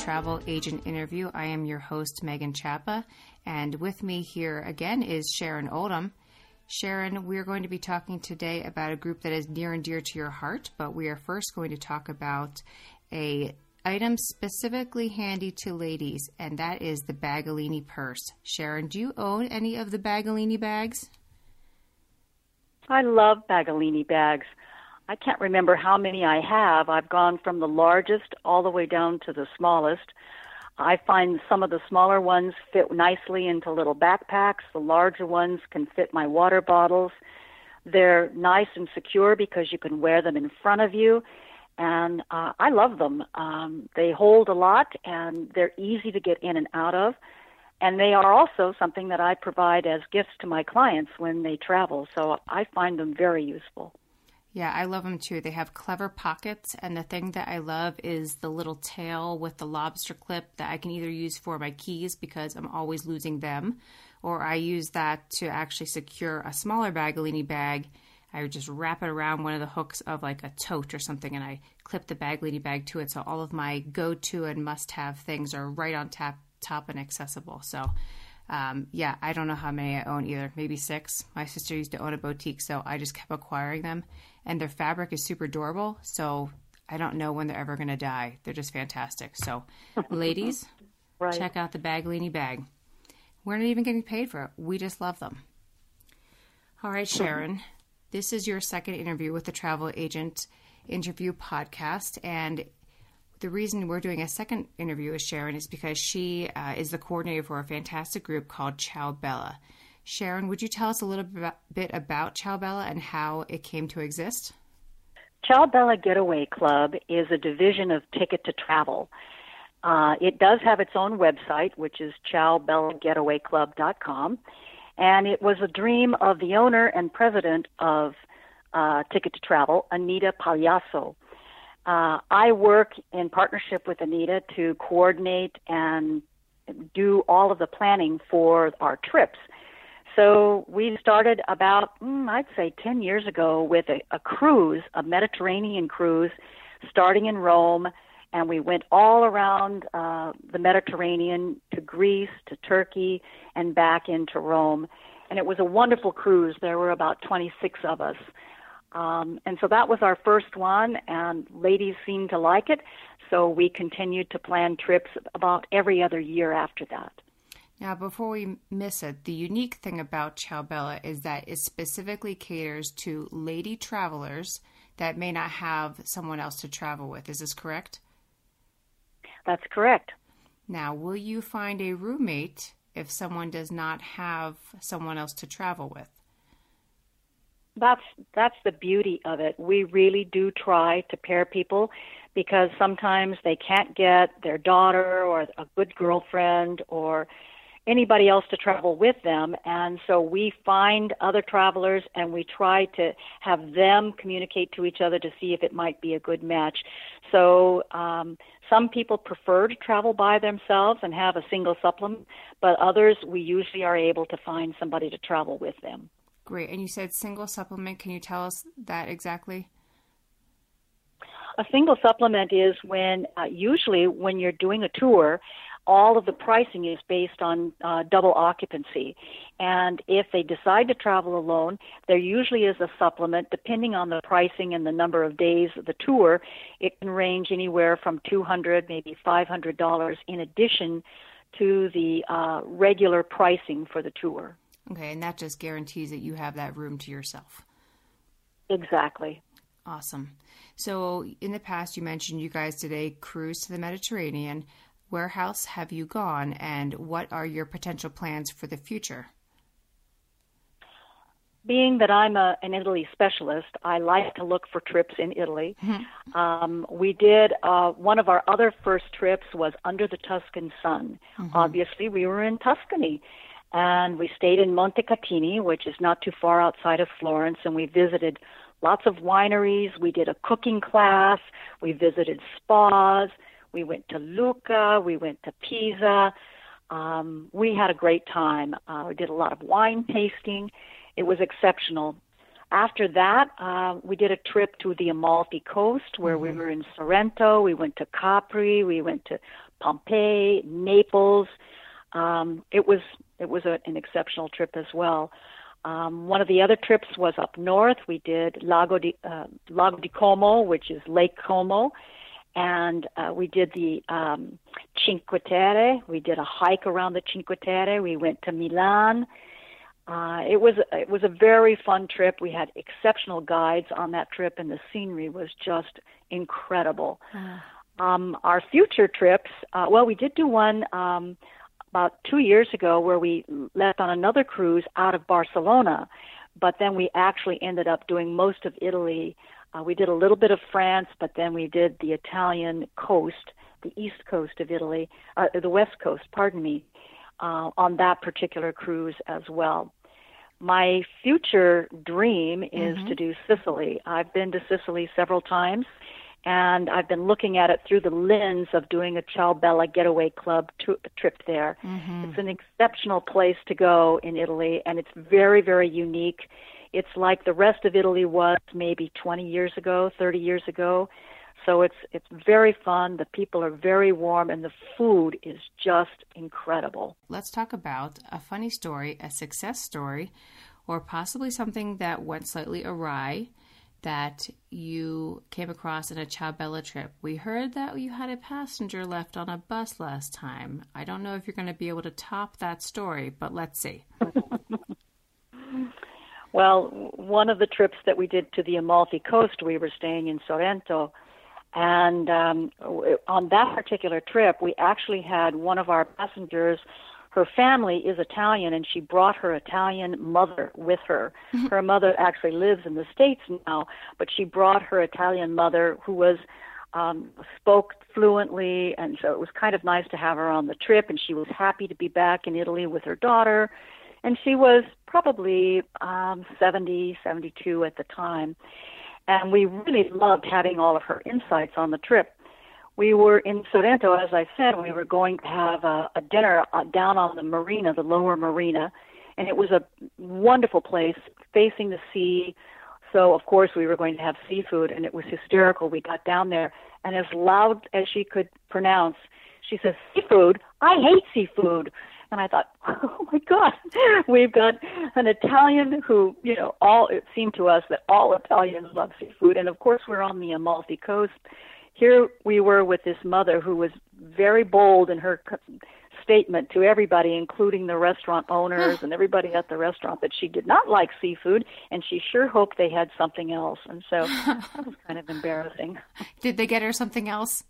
Travel Agent Interview. I am your host, Megan Chappa, and with me here again is Sharon Oldham. Sharon, we're going to be talking today about a group that is near and dear to your heart, but we are first going to talk about a item specifically handy to ladies, and that is the Baggallini purse. Sharon, do you own any of the Baggallini bags? I love Baggallini bags. I can't remember how many I have. I've gone from the largest all the way down to the smallest. I find some of the smaller ones fit nicely into little backpacks. The larger ones can fit my water bottles. They're nice and secure because you can wear them in front of you. And I love them. They hold a lot, and they're easy to get in and out of. And they are also something that I provide as gifts to my clients when they travel. So I find them very useful. Yeah, I love them too. They have clever pockets, and the thing that I love is the little tail with the lobster clip that I can either use for my keys because I'm always losing them, or I use that to actually secure a smaller Baggallini bag. I would just wrap it around one of the hooks of like a tote or something, and I clip the Baggallini bag to it, so all of my go-to and must-have things are right on top and accessible. So yeah, I don't know how many I own either, maybe 6. My sister used to own a boutique, so I just kept acquiring them. And their fabric is super durable, so I don't know when they're ever going to die. They're just fantastic. So, ladies, right. Check out the Baggallini bag. We're not even getting paid for it. We just love them. All right, Sharon, this is your second interview with the Travel Agent Interview Podcast, and the reason we're doing a second interview with Sharon is because she is the coordinator for a fantastic group called Ciao Bella. Sharon, would you tell us a little bit about Ciao Bella and how it came to exist? Ciao Bella Getaway Club is a division of Ticket to Travel. It does have its own website, which is ciaobellagetawayclub.com, and it was a dream of the owner and president of Ticket to Travel, Anita Pagliasso. I work in partnership with Anita to coordinate and do all of the planning for our trips. So we started about, I'd say 10 years ago with a cruise, a Mediterranean cruise, starting in Rome, and we went all around the Mediterranean to Greece, to Turkey, and back into Rome. And it was a wonderful cruise. There were about 26 of us. And so that was our first one, and ladies seemed to like it, so we continued to plan trips about every other year after that. Now, before we miss it, the unique thing about Ciao Bella is that it specifically caters to lady travelers that may not have someone else to travel with. Is this correct? That's correct. Now, will you find a roommate if someone does not have someone else to travel with? That's the beauty of it. We really do try to pair people because sometimes they can't get their daughter or a good girlfriend or anybody else to travel with them. And so we find other travelers and we try to have them communicate to each other to see if it might be a good match. So some people prefer to travel by themselves and have a single supplement, but others we usually are able to find somebody to travel with them. Great. And you said single supplement. Can you tell us that exactly? A single supplement is when, usually when you're doing a tour, all of the pricing is based on double occupancy. And if they decide to travel alone, there usually is a supplement. Depending on the pricing and the number of days of the tour, it can range anywhere from $200, maybe $500 in addition to the regular pricing for the tour. Okay, and that just guarantees that you have that room to yourself. Exactly. Awesome. So in the past, you mentioned you guys did a cruise to the Mediterranean. Where else have you gone, and what are your potential plans for the future? Being that I'm an Italy specialist, I like to look for trips in Italy. We did, one of our other first trips was Under the Tuscan Sun. Obviously, we were in Tuscany. And we stayed in Montecatini, which is not too far outside of Florence, and we visited lots of wineries. We did a cooking class. We visited spas. We went to Lucca. We went to Pisa. We had a great time. We did a lot of wine tasting. It was exceptional. After that, we did a trip to the Amalfi Coast where we were in Sorrento. We went to Capri. We went to Pompeii, Naples. It was an exceptional trip as well. One of the other trips was up north. We did Lago di Como, which is Lake Como, and we did the Cinque Terre. We did a hike around the Cinque Terre. We went to Milan. It was a very fun trip. We had exceptional guides on that trip, and the scenery was just incredible. Our future trips, we did do one about 2 years ago where we left on another cruise out of Barcelona, but then we actually ended up doing most of Italy. We did a little bit of France, but then we did the Italian coast, the east coast of Italy, the west coast, pardon me, on that particular cruise as well. My future dream is to do Sicily. I've been to Sicily several times, and I've been looking at it through the lens of doing a Ciao Bella Getaway Club trip there. It's an exceptional place to go in Italy, and it's very, very unique. It's like the rest of Italy was maybe 20 years ago, 30 years ago. So it's very fun. The people are very warm, and the food is just incredible. Let's talk about a funny story, a success story, or possibly something that went slightly awry that you came across in a Ciao Bella trip. We heard that you had a passenger left on a bus last time. I don't know if you're going to be able to top that story, but let's see. Well, one of the trips that we did to the Amalfi Coast, we were staying in Sorrento. And on that particular trip, we actually had one of our passengers. Her family is Italian, and she brought her Italian mother with her. Her mother actually lives in the States now, but she brought her Italian mother, who was spoke fluently, and so it was kind of nice to have her on the trip, and she was happy to be back in Italy with her daughter, and she was probably 70, 72 at the time, and we really loved having all of her insights on the trip. We were in Sorrento, as I said. We were going to have a dinner down on the marina, the lower marina, and it was a wonderful place facing the sea. So, of course, we were going to have seafood, and it was hysterical. We got down there, and as loud as she could pronounce, she says, "Seafood? I hate seafood." And I thought, oh, my God, we've got an Italian who, you know, it seemed to us that all Italians love seafood. And, of course, we're on the Amalfi Coast. Here we were with this mother who was very bold in her statement to everybody, including the restaurant owners and everybody at the restaurant, that she did not like seafood, and she sure hoped they had something else. And so that was kind of embarrassing. Did they get her something else?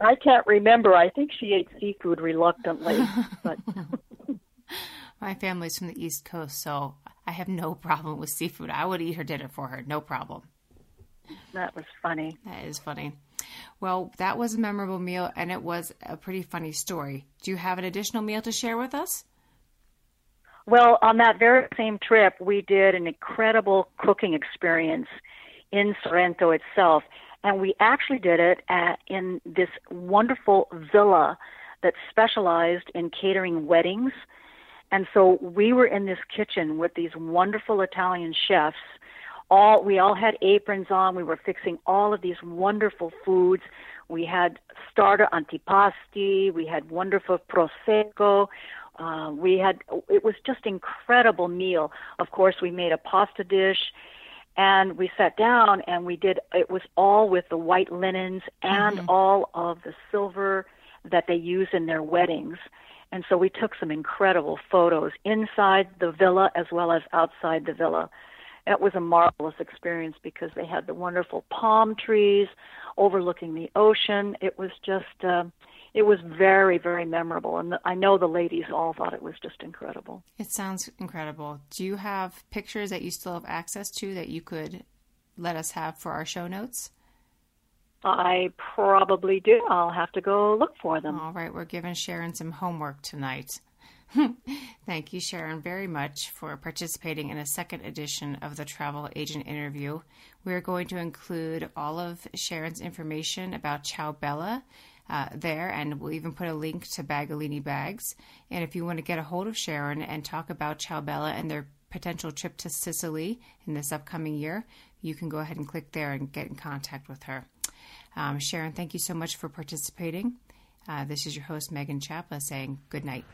I can't remember. I think she ate seafood reluctantly. But my family's from the East Coast, so I have no problem with seafood. I would eat her dinner for her, no problem. That was funny. That is funny. Well, that was a memorable meal, and it was a pretty funny story. Do you have an additional meal to share with us? Well, on that very same trip, we did an incredible cooking experience in Sorrento itself, and we actually did it in this wonderful villa that specialized in catering weddings. And so we were in this kitchen with these wonderful Italian chefs. We all had aprons on. We were fixing all of these wonderful foods. We had starter antipasti. We had wonderful prosecco. It was just incredible meal. Of course, we made a pasta dish, and we sat down, and it was all with the white linens and all of the silver that they use in their weddings. And so we took some incredible photos inside the villa as well as outside the villa. That was a marvelous experience because they had the wonderful palm trees overlooking the ocean. It was just, it was very, very memorable. And I know the ladies all thought it was just incredible. It sounds incredible. Do you have pictures that you still have access to that you could let us have for our show notes? I probably do. I'll have to go look for them. All right. We're giving Sharon some homework tonight. Thank you, Sharon, very much for participating in a second edition of the Travel Agent Interview. We're going to include all of Sharon's information about Ciao Bella there, and we'll even put a link to Baggallini Bags. And if you want to get a hold of Sharon and talk about Ciao Bella and their potential trip to Sicily in this upcoming year, you can go ahead and click there and get in contact with her. Sharon, thank you so much for participating. This is your host, Megan Chappa, saying good night.